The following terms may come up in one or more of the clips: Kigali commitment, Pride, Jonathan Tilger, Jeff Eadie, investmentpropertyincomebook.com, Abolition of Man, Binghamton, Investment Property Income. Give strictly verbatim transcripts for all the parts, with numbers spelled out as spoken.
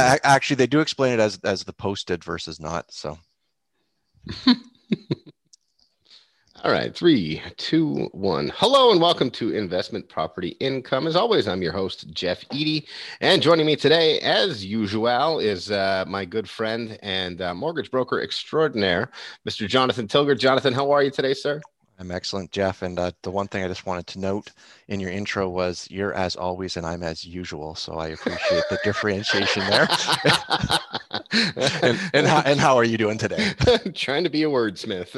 Actually, they do explain it as as the posted versus not. So. All right. Three, two, one. Hello and welcome to Investment Property Income. As always, I'm your host, Jeff Eadie. And joining me today, as usual, is uh, my good friend and uh, mortgage broker extraordinaire, Mister Jonathan Tilger. Jonathan, how are you today, sir? I'm excellent, Jeff. And uh, the one thing I just wanted to note in your intro was you're as always and I'm as usual. So I appreciate the differentiation there. and, and, how, and how are you doing today? Trying to be a wordsmith.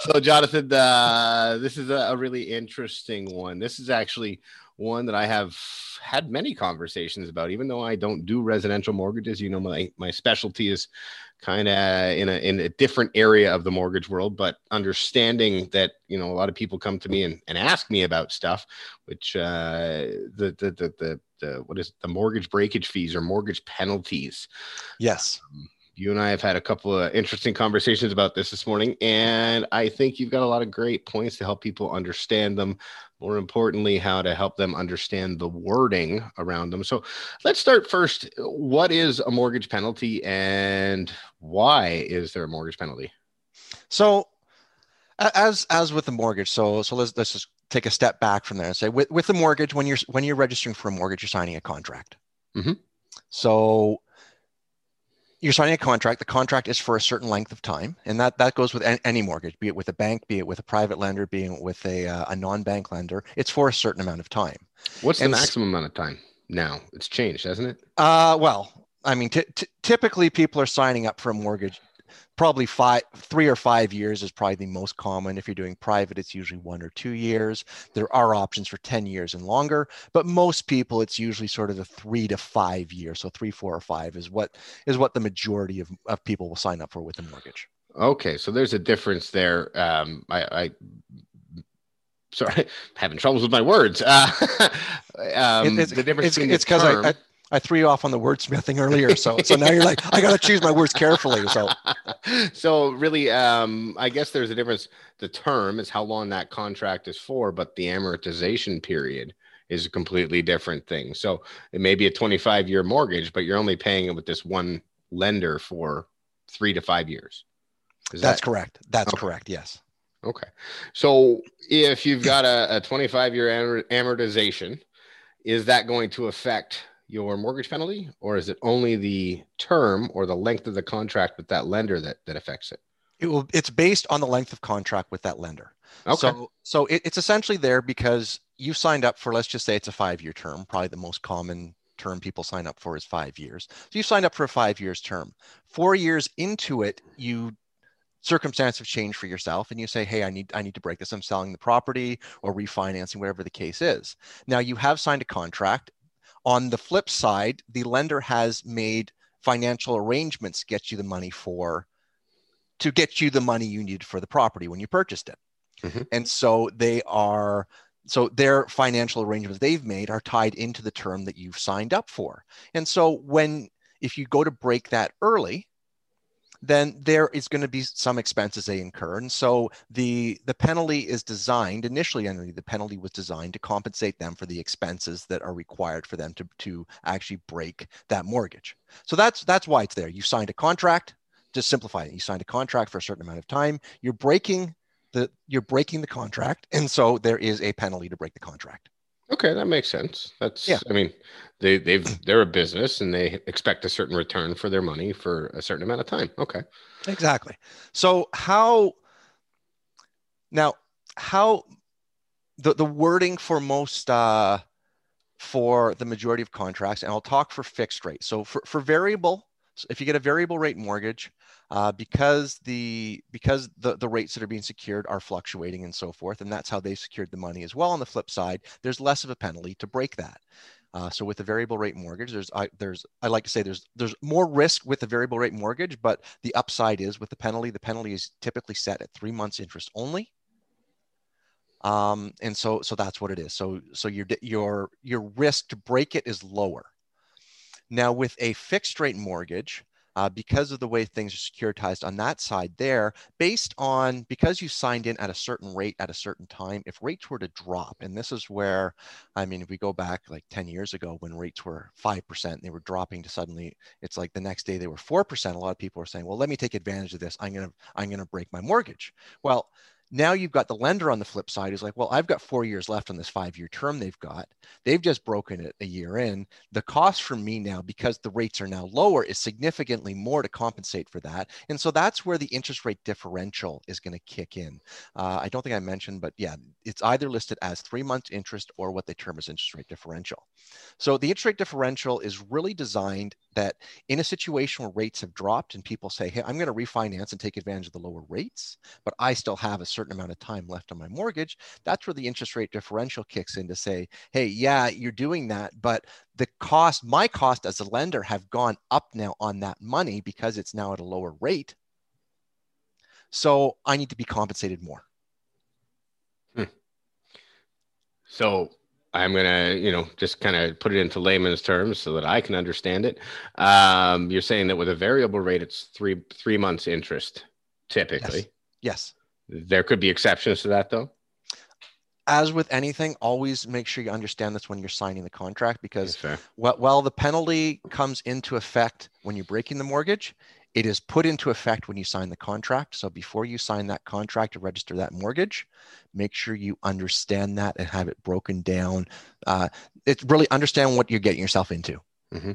So, Jonathan, uh, this is a really interesting one. This is actually one that I have had many conversations about, even though I don't do residential mortgages. You know, my, my specialty is kind of in a in a different area of the mortgage world, but understanding that, you know, a lot of people come to me and, and ask me about stuff, which uh, the, the, the, the, the, what is it, the mortgage breakage fees or mortgage penalties. Yes. Um, you and I have had a couple of interesting conversations about this this morning, and I think you've got a lot of great points to help people understand them. More importantly, how to help them understand the wording around them. So let's start first. What is a mortgage penalty and why is there a mortgage penalty? So as as with the mortgage, so so let's let's just take a step back from there and say with, with the mortgage, when you're when you're registering for a mortgage, you're signing a contract. Mm-hmm. So you're signing a contract. The contract is for a certain length of time, and that, that goes with any mortgage, be it with a bank, be it with a private lender, be it with a, uh, a non-bank lender. It's for a certain amount of time. What's and the maximum amount of time now? It's changed, hasn't it? Uh, well, I mean, t- t- typically people are signing up for a mortgage. Probably five, three or five years is probably the most common. If you're doing private, it's usually one or two years. There are options for ten years and longer, but most people, it's usually sort of the three to five years. So three, four, or five is what is what the majority of, of people will sign up for with a mortgage. Okay, so there's a difference there. Um, I, I sorry, I'm having troubles with my words. Uh, um, it, it's, the difference it's, it's because I. I I threw you off on the wordsmithing earlier, so so now you're like, I got to choose my words carefully. So, so really, um, I guess there's a difference. The term is how long that contract is for, but the amortization period is a completely different thing. So it may be a twenty-five year mortgage, but you're only paying it with this one lender for three to five years. Is That's that... correct. That's okay. correct. Yes. Okay. So if you've got a, a twenty-five year amortization, is that going to affect your mortgage penalty, or is it only the term or the length of the contract with that lender that, that affects it? It will, it's based on the length of contract with that lender. Okay. So, so it, it's essentially there because you signed up for, let's just say it's a five-year term, probably the most common term people sign up for is five years. So you signed up for a five years term. Four years into it, you circumstances have changed for yourself and you say, hey, I need I need to break this. I'm selling the property or refinancing, whatever the case is. Now you have signed a contract. On the flip side, the lender has made financial arrangements to get you the money for, to get you the money you needed for the property when you purchased it. Mm-hmm. And so they are, so their financial arrangements they've made are tied into the term that you've signed up for. And so when, if you go to break that early, then there is going to be some expenses they incur. And so the, the penalty is designed, initially, I mean, the penalty was designed to compensate them for the expenses that are required for them to, to actually break that mortgage. So that's that's why it's there. You signed a contract, just simplify it. You signed a contract for a certain amount of time. You're breaking the you're breaking the contract. And so there is a penalty to break the contract. Okay, that makes sense. That's, yeah. I mean, they, they've, they're a business and they expect a certain return for their money for a certain amount of time. Okay. Exactly. So how, now, how the, the wording for most, uh, for the majority of contracts, and I'll talk for fixed rate. So for, for variable, if you get a variable rate mortgage, uh, because the because the, the rates that are being secured are fluctuating and so forth, and that's how they secured the money as well. On the flip side, there's less of a penalty to break that. Uh, so with a variable rate mortgage, there's I, there's I like to say there's there's more risk with a variable rate mortgage, but the upside is with the penalty. The penalty is typically set at three months interest only. Um, and so so that's what it is. So so your your your risk to break it is lower. Now with a fixed rate mortgage, uh, because of the way things are securitized on that side there, based on, because you signed in at a certain rate at a certain time, if rates were to drop, and this is where, I mean, if we go back like ten years ago when rates were five percent, and they were dropping to suddenly, it's like the next day they were four percent. A lot of people are saying, well, let me take advantage of this. I'm going to, I'm going to break my mortgage. Well, now you've got the lender on the flip side who's like, well, I've got four years left on this five-year term they've got. They've just broken it a year in. The cost for me now, because the rates are now lower, is significantly more to compensate for that. And so that's where the interest rate differential is going to kick in. Uh, I don't think I mentioned, but yeah, it's either listed as three months interest or what they term as interest rate differential. So the interest rate differential is really designed that in a situation where rates have dropped and people say, hey, I'm going to refinance and take advantage of the lower rates, but I still have a certain amount of time left on my mortgage, that's where the interest rate differential kicks in to say, hey, yeah, you're doing that, but the cost, my cost as a lender have gone up now on that money because it's now at a lower rate. So I need to be compensated more. Hmm. So I'm going to, you know, just kind of put it into layman's terms so that I can understand it. Um, you're saying that with a variable rate, it's three, three months interest typically. Yes. Yes. There could be exceptions to that, though. As with anything, always make sure you understand this when you're signing the contract, because while the penalty comes into effect when you're breaking the mortgage, it is put into effect when you sign the contract. So before you sign that contract to register that mortgage, make sure you understand that and have it broken down. Uh, it's really understand what you're getting yourself into. Mm-hmm.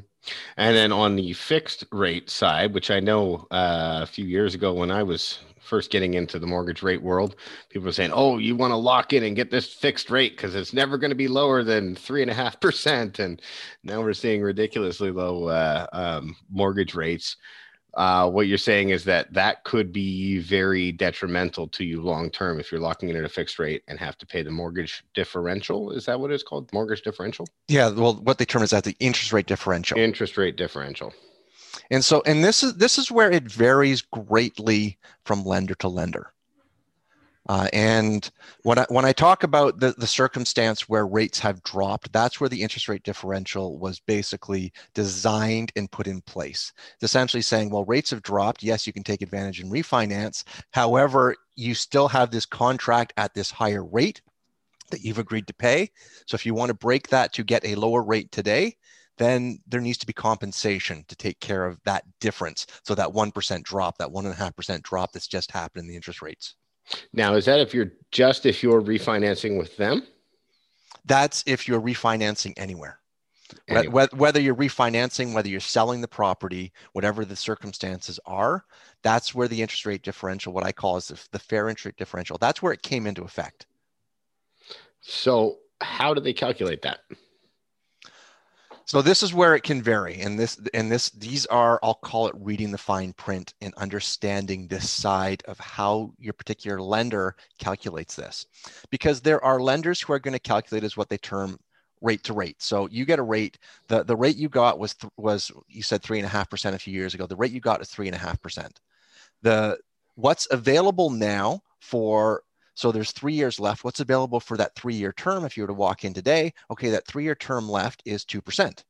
And then on the fixed rate side, which I know uh, a few years ago when I was first getting into the mortgage rate world, people were saying, oh, you want to lock in and get this fixed rate because it's never going to be lower than three and a half percent. And now we're seeing ridiculously low uh, um, mortgage rates. Uh, what you're saying is that that could be very detrimental to you long term if you're locking in at a fixed rate and have to pay the mortgage differential. Is that what it's called? Mortgage differential? Yeah. Well, what they term is that the interest rate differential. Interest rate differential. And so, and this is this is where it varies greatly from lender to lender. Uh, and when I, when I talk about the, the circumstance where rates have dropped, that's where the interest rate differential was basically designed and put in place. It's essentially saying, well, rates have dropped. Yes, you can take advantage and refinance. However, you still have this contract at this higher rate that you've agreed to pay. So if you want to break that to get a lower rate today, then there needs to be compensation to take care of that difference. So that one percent drop, that one and a half percent drop that's just happened in the interest rates. Now, is that if you're just if you're refinancing with them? That's if you're refinancing anywhere, anyway. Whether you're refinancing, whether you're selling the property, whatever the circumstances are, that's where the interest rate differential, what I call is the, the fair interest rate differential. That's where it came into effect. So how do they calculate that? So this is where it can vary. And this, and this, these are, I'll call it reading the fine print and understanding this side of how your particular lender calculates this. Because there are lenders who are going to calculate as what they term rate to rate. So you get a rate, the, the rate you got was, was you said three and a half percent a few years ago. The rate you got is three and a half percent. The what's available now for, so there's three years left. What's available for that three-year term if you were to walk in today? Okay, that three-year term left is two percent.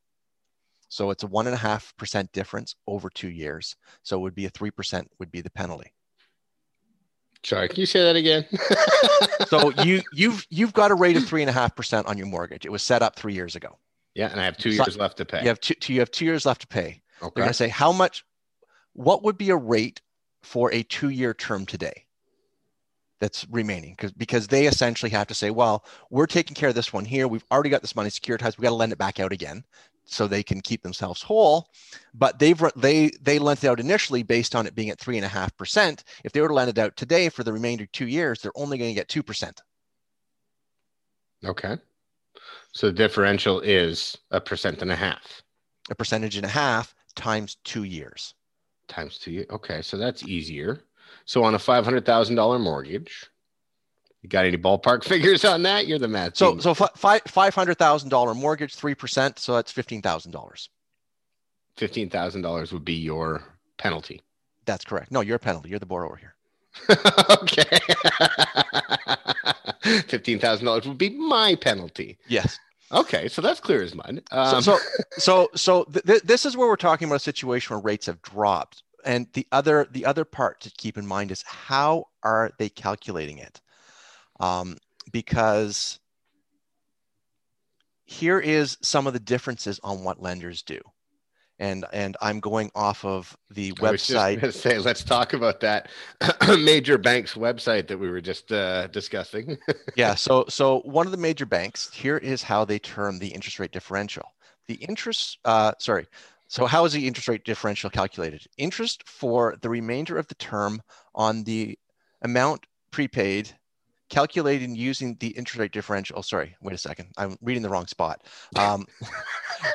So it's a one and a half percent difference over two years. So it would be a three percent would be the penalty. Sorry, can you say that again? So you, you've, you've got a rate of three and a half percent on your mortgage. It was set up three years ago. Yeah, and I have two so years left to pay. You have two, two, you have two years left to pay. Okay. They're going to say how much, what would be a rate for a two-year term today? That's remaining because because they essentially have to say, well, we're taking care of this one here. We've already got this money securitized. We've got to lend it back out again so they can keep themselves whole. But they've they they lent it out initially based on it being at three and a half percent. If they were to lend it out today for the remainder two years, they're only going to get two percent. Okay. So the differential is a percent and a half. A percentage and a half times two years. Times two years. Okay. So that's easier. So on a five hundred thousand dollars mortgage, you got any ballpark figures on that? You're the math. So, team. so fi- five hundred thousand dollars mortgage, three percent. So that's fifteen thousand dollars. fifteen thousand dollars would be your penalty. That's correct. No, you're a penalty. You're the borrower here. Okay. fifteen thousand dollars would be my penalty. Yes. Okay, so that's clear as mud. Um, so, so, so, so th- this is where we're talking about a situation where rates have dropped. And the other, the other part to keep in mind is how are they calculating it? Um, because here is some of the differences on what lenders do. And and I'm going off of the website. I was just gonna say, let's talk about that major bank's website that we were just uh, discussing. yeah. So so one of the major banks. Here is how they term the interest rate differential. The interest. Uh, sorry. So how is the interest rate differential calculated? Interest for the remainder of the term on the amount prepaid, calculated using the interest rate differential. Oh, sorry, wait a second. I'm reading the wrong spot. Um,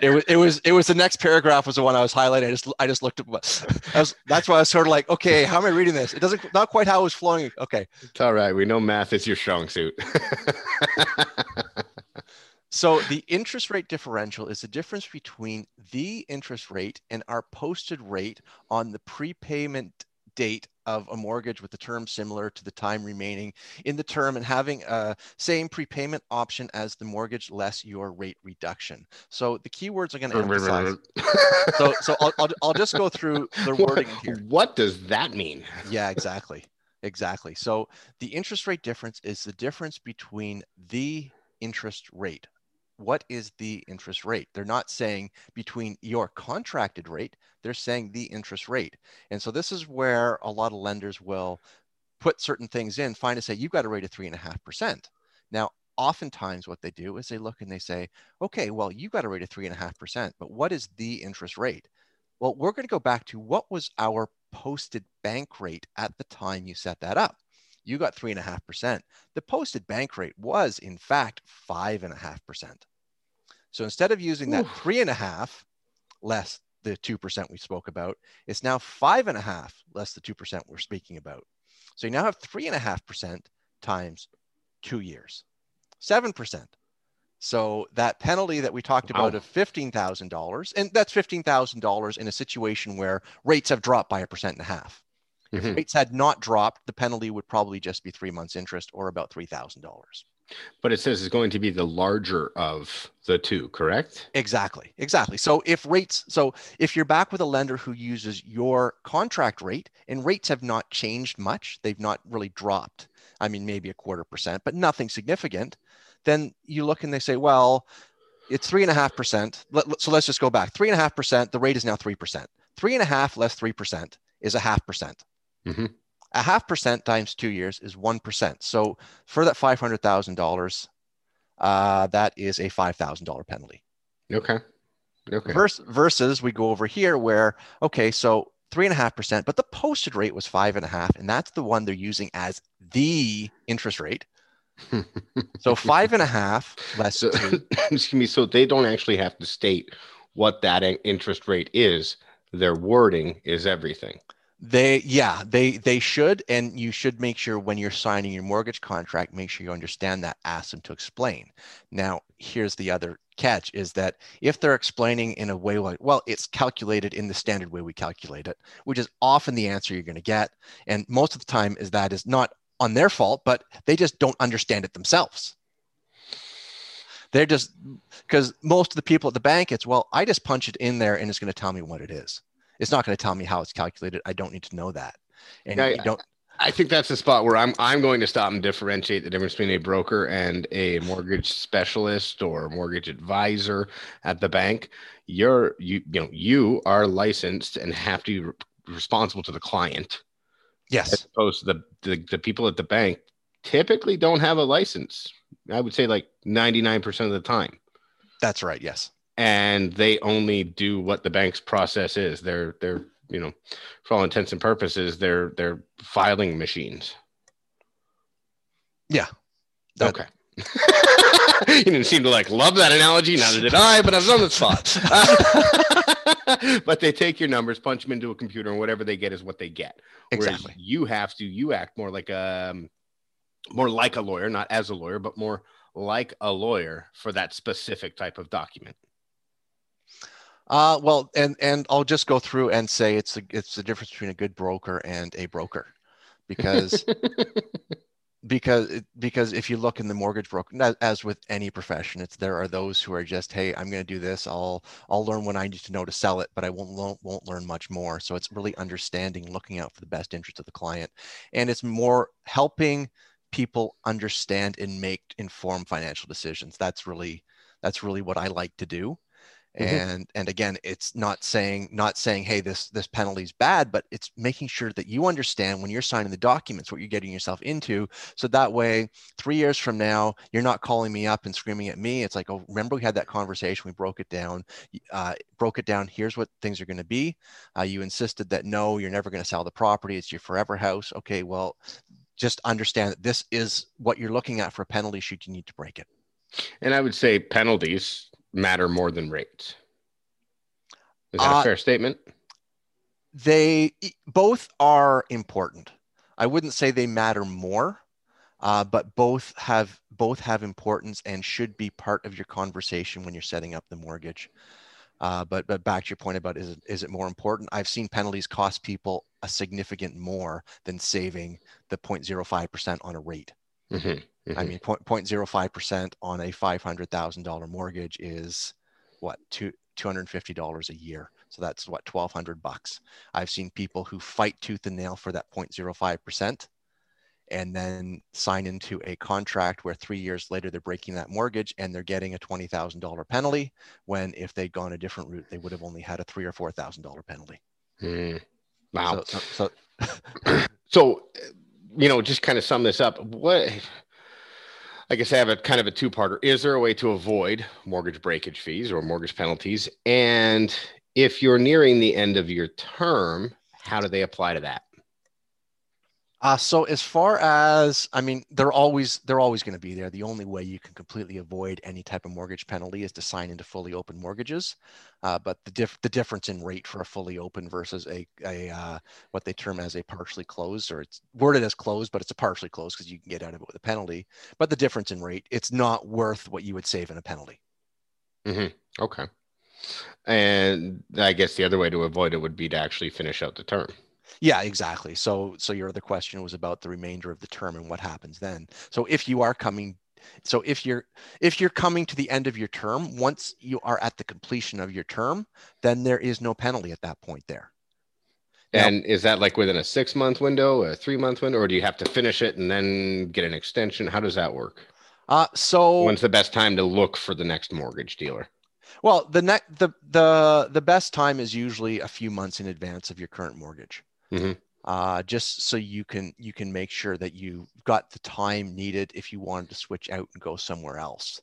it was, it was, it was the next paragraph was the one I was highlighting. I just, I just looked at what. I was, that's why I was sort of like, okay, how am I reading this? It doesn't, not quite how it was flowing. Okay, it's all right. We know math is your strong suit. So the interest rate differential is the difference between the interest rate and our posted rate on the prepayment date of a mortgage with the term similar to the time remaining in the term and having a same prepayment option as the mortgage less your rate reduction. So the keywords are going to emphasize. so so I'll, I'll, I'll just go through the wording here. What does that mean? Yeah, exactly. Exactly. So the interest rate difference is the difference between the interest rate. What is the interest rate? They're not saying between your contracted rate, they're saying the interest rate. And so this is where a lot of lenders will put certain things in, find to say, you've got a rate of three and a half percent. Now, oftentimes what they do is they look and they say, okay, well, you've got a rate of three and a half percent, but what is the interest rate? Well, we're going to go back to what was our posted bank rate at the time you set that up. You got three and a half percent. The posted bank rate was in fact five and a half percent. So instead of using that Ooh. three and a half less the two percent we spoke about, it's now five and a half less the two percent we're speaking about. So you now have three and a half percent times two years, seven percent. So that penalty that we talked wow. about of fifteen thousand dollars, and that's fifteen thousand dollars in a situation where rates have dropped by a percent and a half. If mm-hmm. rates had not dropped, the penalty would probably just be three months interest or about three thousand dollars. But it says it's going to be the larger of the two, correct? Exactly. Exactly. So if rates, so if you're back with a lender who uses your contract rate and rates have not changed much, they've not really dropped. I mean, maybe a quarter percent, but nothing significant. Then you look and they say, well, it's three and a half percent. So let's just go back. Three and a half percent. The rate is now three percent. Three and a half less three percent is a half percent. Mm-hmm. A half percent times two years is one percent. So for that five hundred thousand dollars, uh, that is a five thousand dollars penalty. Okay. Okay. Vers- versus we go over here where, okay, so three and a half percent, but the posted rate was five and a half, and that's the one they're using as the interest rate. So five and a half less. So, two. Excuse me. So they don't actually have to state what that interest rate is. Their wording is everything. They, yeah, they, they should. And you should make sure when you're signing your mortgage contract, make sure you understand that, ask them to explain. Now, here's the other catch is that if they're explaining in a way like, well, it's calculated in the standard way we calculate it, which is often the answer you're going to get. And most of the time is that is not on their fault, but they just don't understand it themselves. They're just, because most of the people at the bank, it's, well, I just punch it in there and it's going to tell me what it is. It's not going to tell me how it's calculated. I don't need to know that. And I, you don't. I think that's the spot where I'm I'm going to stop and differentiate the difference between a broker and a mortgage specialist or mortgage advisor at the bank. You're you you know you are licensed and have to be re- responsible to the client. Yes. As opposed to the, the the people at the bank typically don't have a license. I would say like ninety-nine percent of the time. That's right. Yes. And they only do what the bank's process is. They're, they're, you know, for all intents and purposes, they're, they're filing machines. Yeah. That, okay. You didn't seem to like love that analogy. Neither did I, but I was on the spot. But they take your numbers, punch them into a computer, and whatever they get is what they get. Exactly. Whereas you have to, you act more like a, more like a lawyer, not as a lawyer, but more like a lawyer for that specific type of document. Uh, well, and and I'll just go through and say it's a, it's the difference between a good broker and a broker, because Because because if you look in the mortgage broker, as with any profession, it's there are those who are just, hey, I'm going to do this. I'll I'll learn what I need to know to sell it, but I won't won't learn much more. So it's really understanding, looking out for the best interest of the client, and it's more helping people understand and make informed financial decisions. That's really that's really what I like to do. Mm-hmm. And and again, it's not saying not saying, hey, this this penalty is bad, but it's making sure that you understand when you're signing the documents what you're getting yourself into. So that way, three years from now, you're not calling me up and screaming at me. It's like, oh, remember we had that conversation. We broke it down. Uh, broke it down. Here's what things are going to be. Uh, you insisted that no, you're never going to sell the property. It's your forever house. Okay, well, just understand that this is what you're looking at for a penalty should you need to break it. And I would say penalties matter more than rates. Is that uh, a fair statement? They both are important. I wouldn't say they matter more, uh, but both have both have importance and should be part of your conversation when you're setting up the mortgage. Uh, but but back to your point about is it, is it more important? I've seen penalties cost people a significant more than saving the zero point zero five percent on a rate. Mm-hmm. I mean, zero point zero five percent on a five hundred thousand dollars mortgage is what, two, two hundred fifty dollars a year. So that's what, twelve hundred bucks. I've seen people who fight tooth and nail for that zero point zero five percent and then sign into a contract where three years later, they're breaking that mortgage and they're getting a twenty thousand dollars penalty when if they'd gone a different route, they would have only had a three thousand dollars or four thousand dollars penalty. Mm. Wow. So, so, so, so, you know, just kind of sum this up. What... I guess I have a kind of a two-parter. Is there a way to avoid mortgage breakage fees or mortgage penalties? And if you're nearing the end of your term, how do they apply to that? Uh, so as far as, I mean, they're always, they're always going to be there. The only way you can completely avoid any type of mortgage penalty is to sign into fully open mortgages. Uh, but the, diff- the difference in rate for a fully open versus a, a uh, what they term as a partially closed, or it's worded as closed, but it's a partially closed because you can get out of it with a penalty. But the difference in rate, it's not worth what you would save in a penalty. Mm-hmm. Okay. And I guess the other way to avoid it would be to actually finish out the term. Yeah, exactly. So, so your other question was about the remainder of the term and what happens then. So if you are coming, so if you're, if you're coming to the end of your term, once you are at the completion of your term, then there is no penalty at that point there. And now, is that like within a six month window, a three month window, or do you have to finish it and then get an extension? How does that work? Uh, so when's the best time to look for the next mortgage dealer? Well, the ne- the, the, the best time is usually a few months in advance of your current mortgage. Mm-hmm. Uh, just so you can you can make sure that you got the time needed if you wanted to switch out and go somewhere else.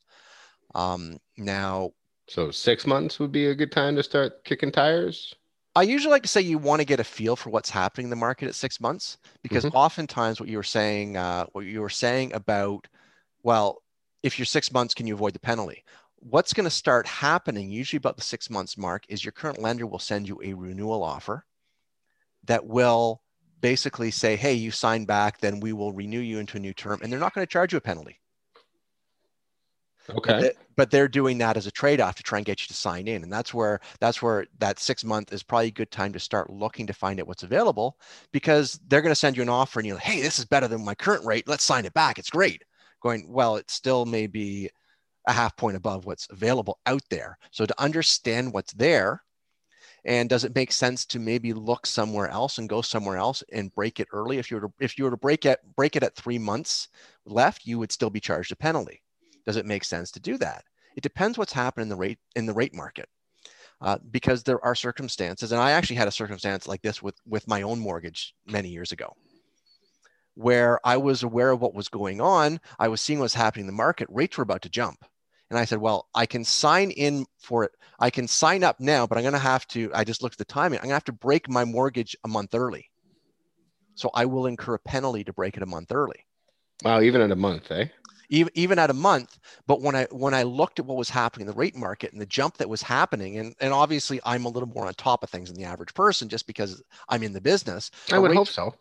Um, now, so six months would be a good time to start kicking tires. I usually like to say you want to get a feel for what's happening in the market at six months because mm-hmm. oftentimes what you were saying, uh, what you were saying about, well, if you're six months, can you avoid the penalty? What's going to start happening usually about the six months mark is your current lender will send you a renewal offer that will basically say, hey, you sign back, then we will renew you into a new term. And they're not going to charge you a penalty. Okay. But, they, but they're doing that as a trade-off to try and get you to sign in. And that's where that's where that six month is probably a good time to start looking to find out what's available because they're going to send you an offer and you're like, hey, this is better than my current rate. Let's sign it back. It's great. Going, well, it still may be a half point above what's available out there. So to understand what's there, and does it make sense to maybe look somewhere else and go somewhere else and break it early? If you were to, if you were to break it, break it at three months left, you would still be charged a penalty. Does it make sense to do that? It depends what's happening in the rate in the rate market, uh, because there are circumstances. And I actually had a circumstance like this with with my own mortgage many years ago, where I was aware of what was going on. I was seeing what's happening in the market. Rates were about to jump. And I said, well, I can sign in for it. I can sign up now, but I'm going to have to, I just looked at the timing. I'm going to have to break my mortgage a month early. So I will incur a penalty to break it a month early. Wow. Even at a month, eh? Even, even at a month. But when I, when I looked at what was happening in the rate market and the jump that was happening, and, and obviously I'm a little more on top of things than the average person, just because I'm in the business. I would hope so.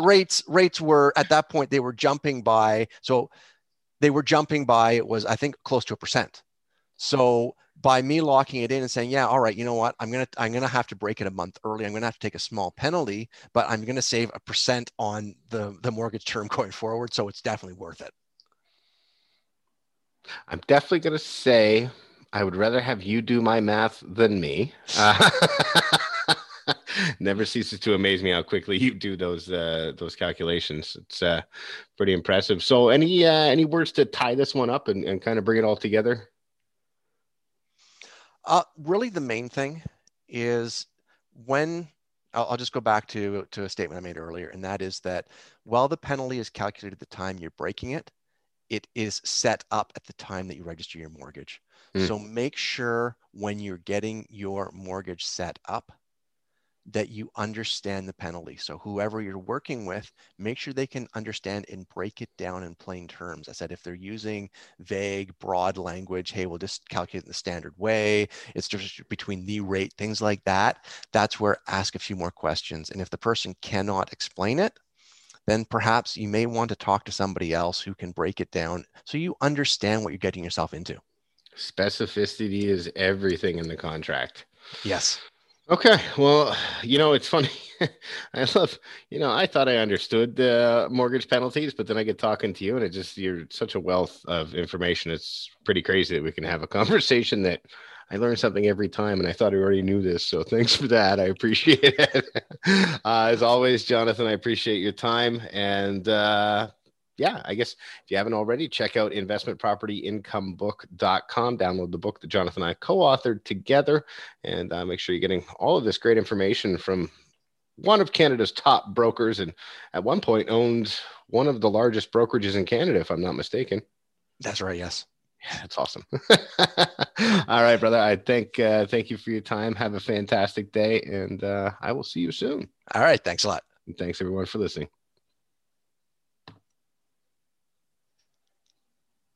rates, rates were at that point, they were jumping by. So They were jumping by, it was, I think, close to a percent. So by me locking it in and saying, yeah, all right, you know what, I'm gonna I'm gonna have to break it a month early. I'm gonna have to take a small penalty, but I'm gonna save a percent on the the mortgage term going forward, so it's definitely worth it. I'm definitely gonna say I would rather have you do my math than me. Uh, never ceases to amaze me how quickly you do those uh, those calculations. It's uh, pretty impressive. So, any uh, any words to tie this one up and, and kind of bring it all together? Uh, really, the main thing is when I'll, I'll just go back to to a statement I made earlier, and that is that while the penalty is calculated at the time you're breaking it, it is set up at the time that you register your mortgage. Mm. So make sure when you're getting your mortgage set up that you understand the penalty. So whoever you're working with, make sure they can understand and break it down in plain terms. I said, if they're using vague, broad language, hey, we'll just calculate in the standard way, it's just between the rate, things like that, that's where ask a few more questions. And if the person cannot explain it, then perhaps you may want to talk to somebody else who can break it down so you understand what you're getting yourself into. Specificity is everything in the contract. Yes. Okay. Well, you know, it's funny. I love, you know, I thought I understood the mortgage penalties, but then I get talking to you and it just, you're such a wealth of information. It's pretty crazy that we can have a conversation that I learn something every time, and I thought I already knew this. So thanks for that. I appreciate it. Uh, as always, Jonathan, I appreciate your time. And uh, yeah, I guess if you haven't already, check out investment property income book dot com. Download the book that Jonathan and I co-authored together, and uh, make sure you're getting all of this great information from one of Canada's top brokers, and at one point owned one of the largest brokerages in Canada, if I'm not mistaken. That's right. Yes. Yeah, that's awesome. All right, brother. I thank uh, thank you for your time. Have a fantastic day, and uh, I will see you soon. All right. Thanks a lot. And thanks, everyone, for listening.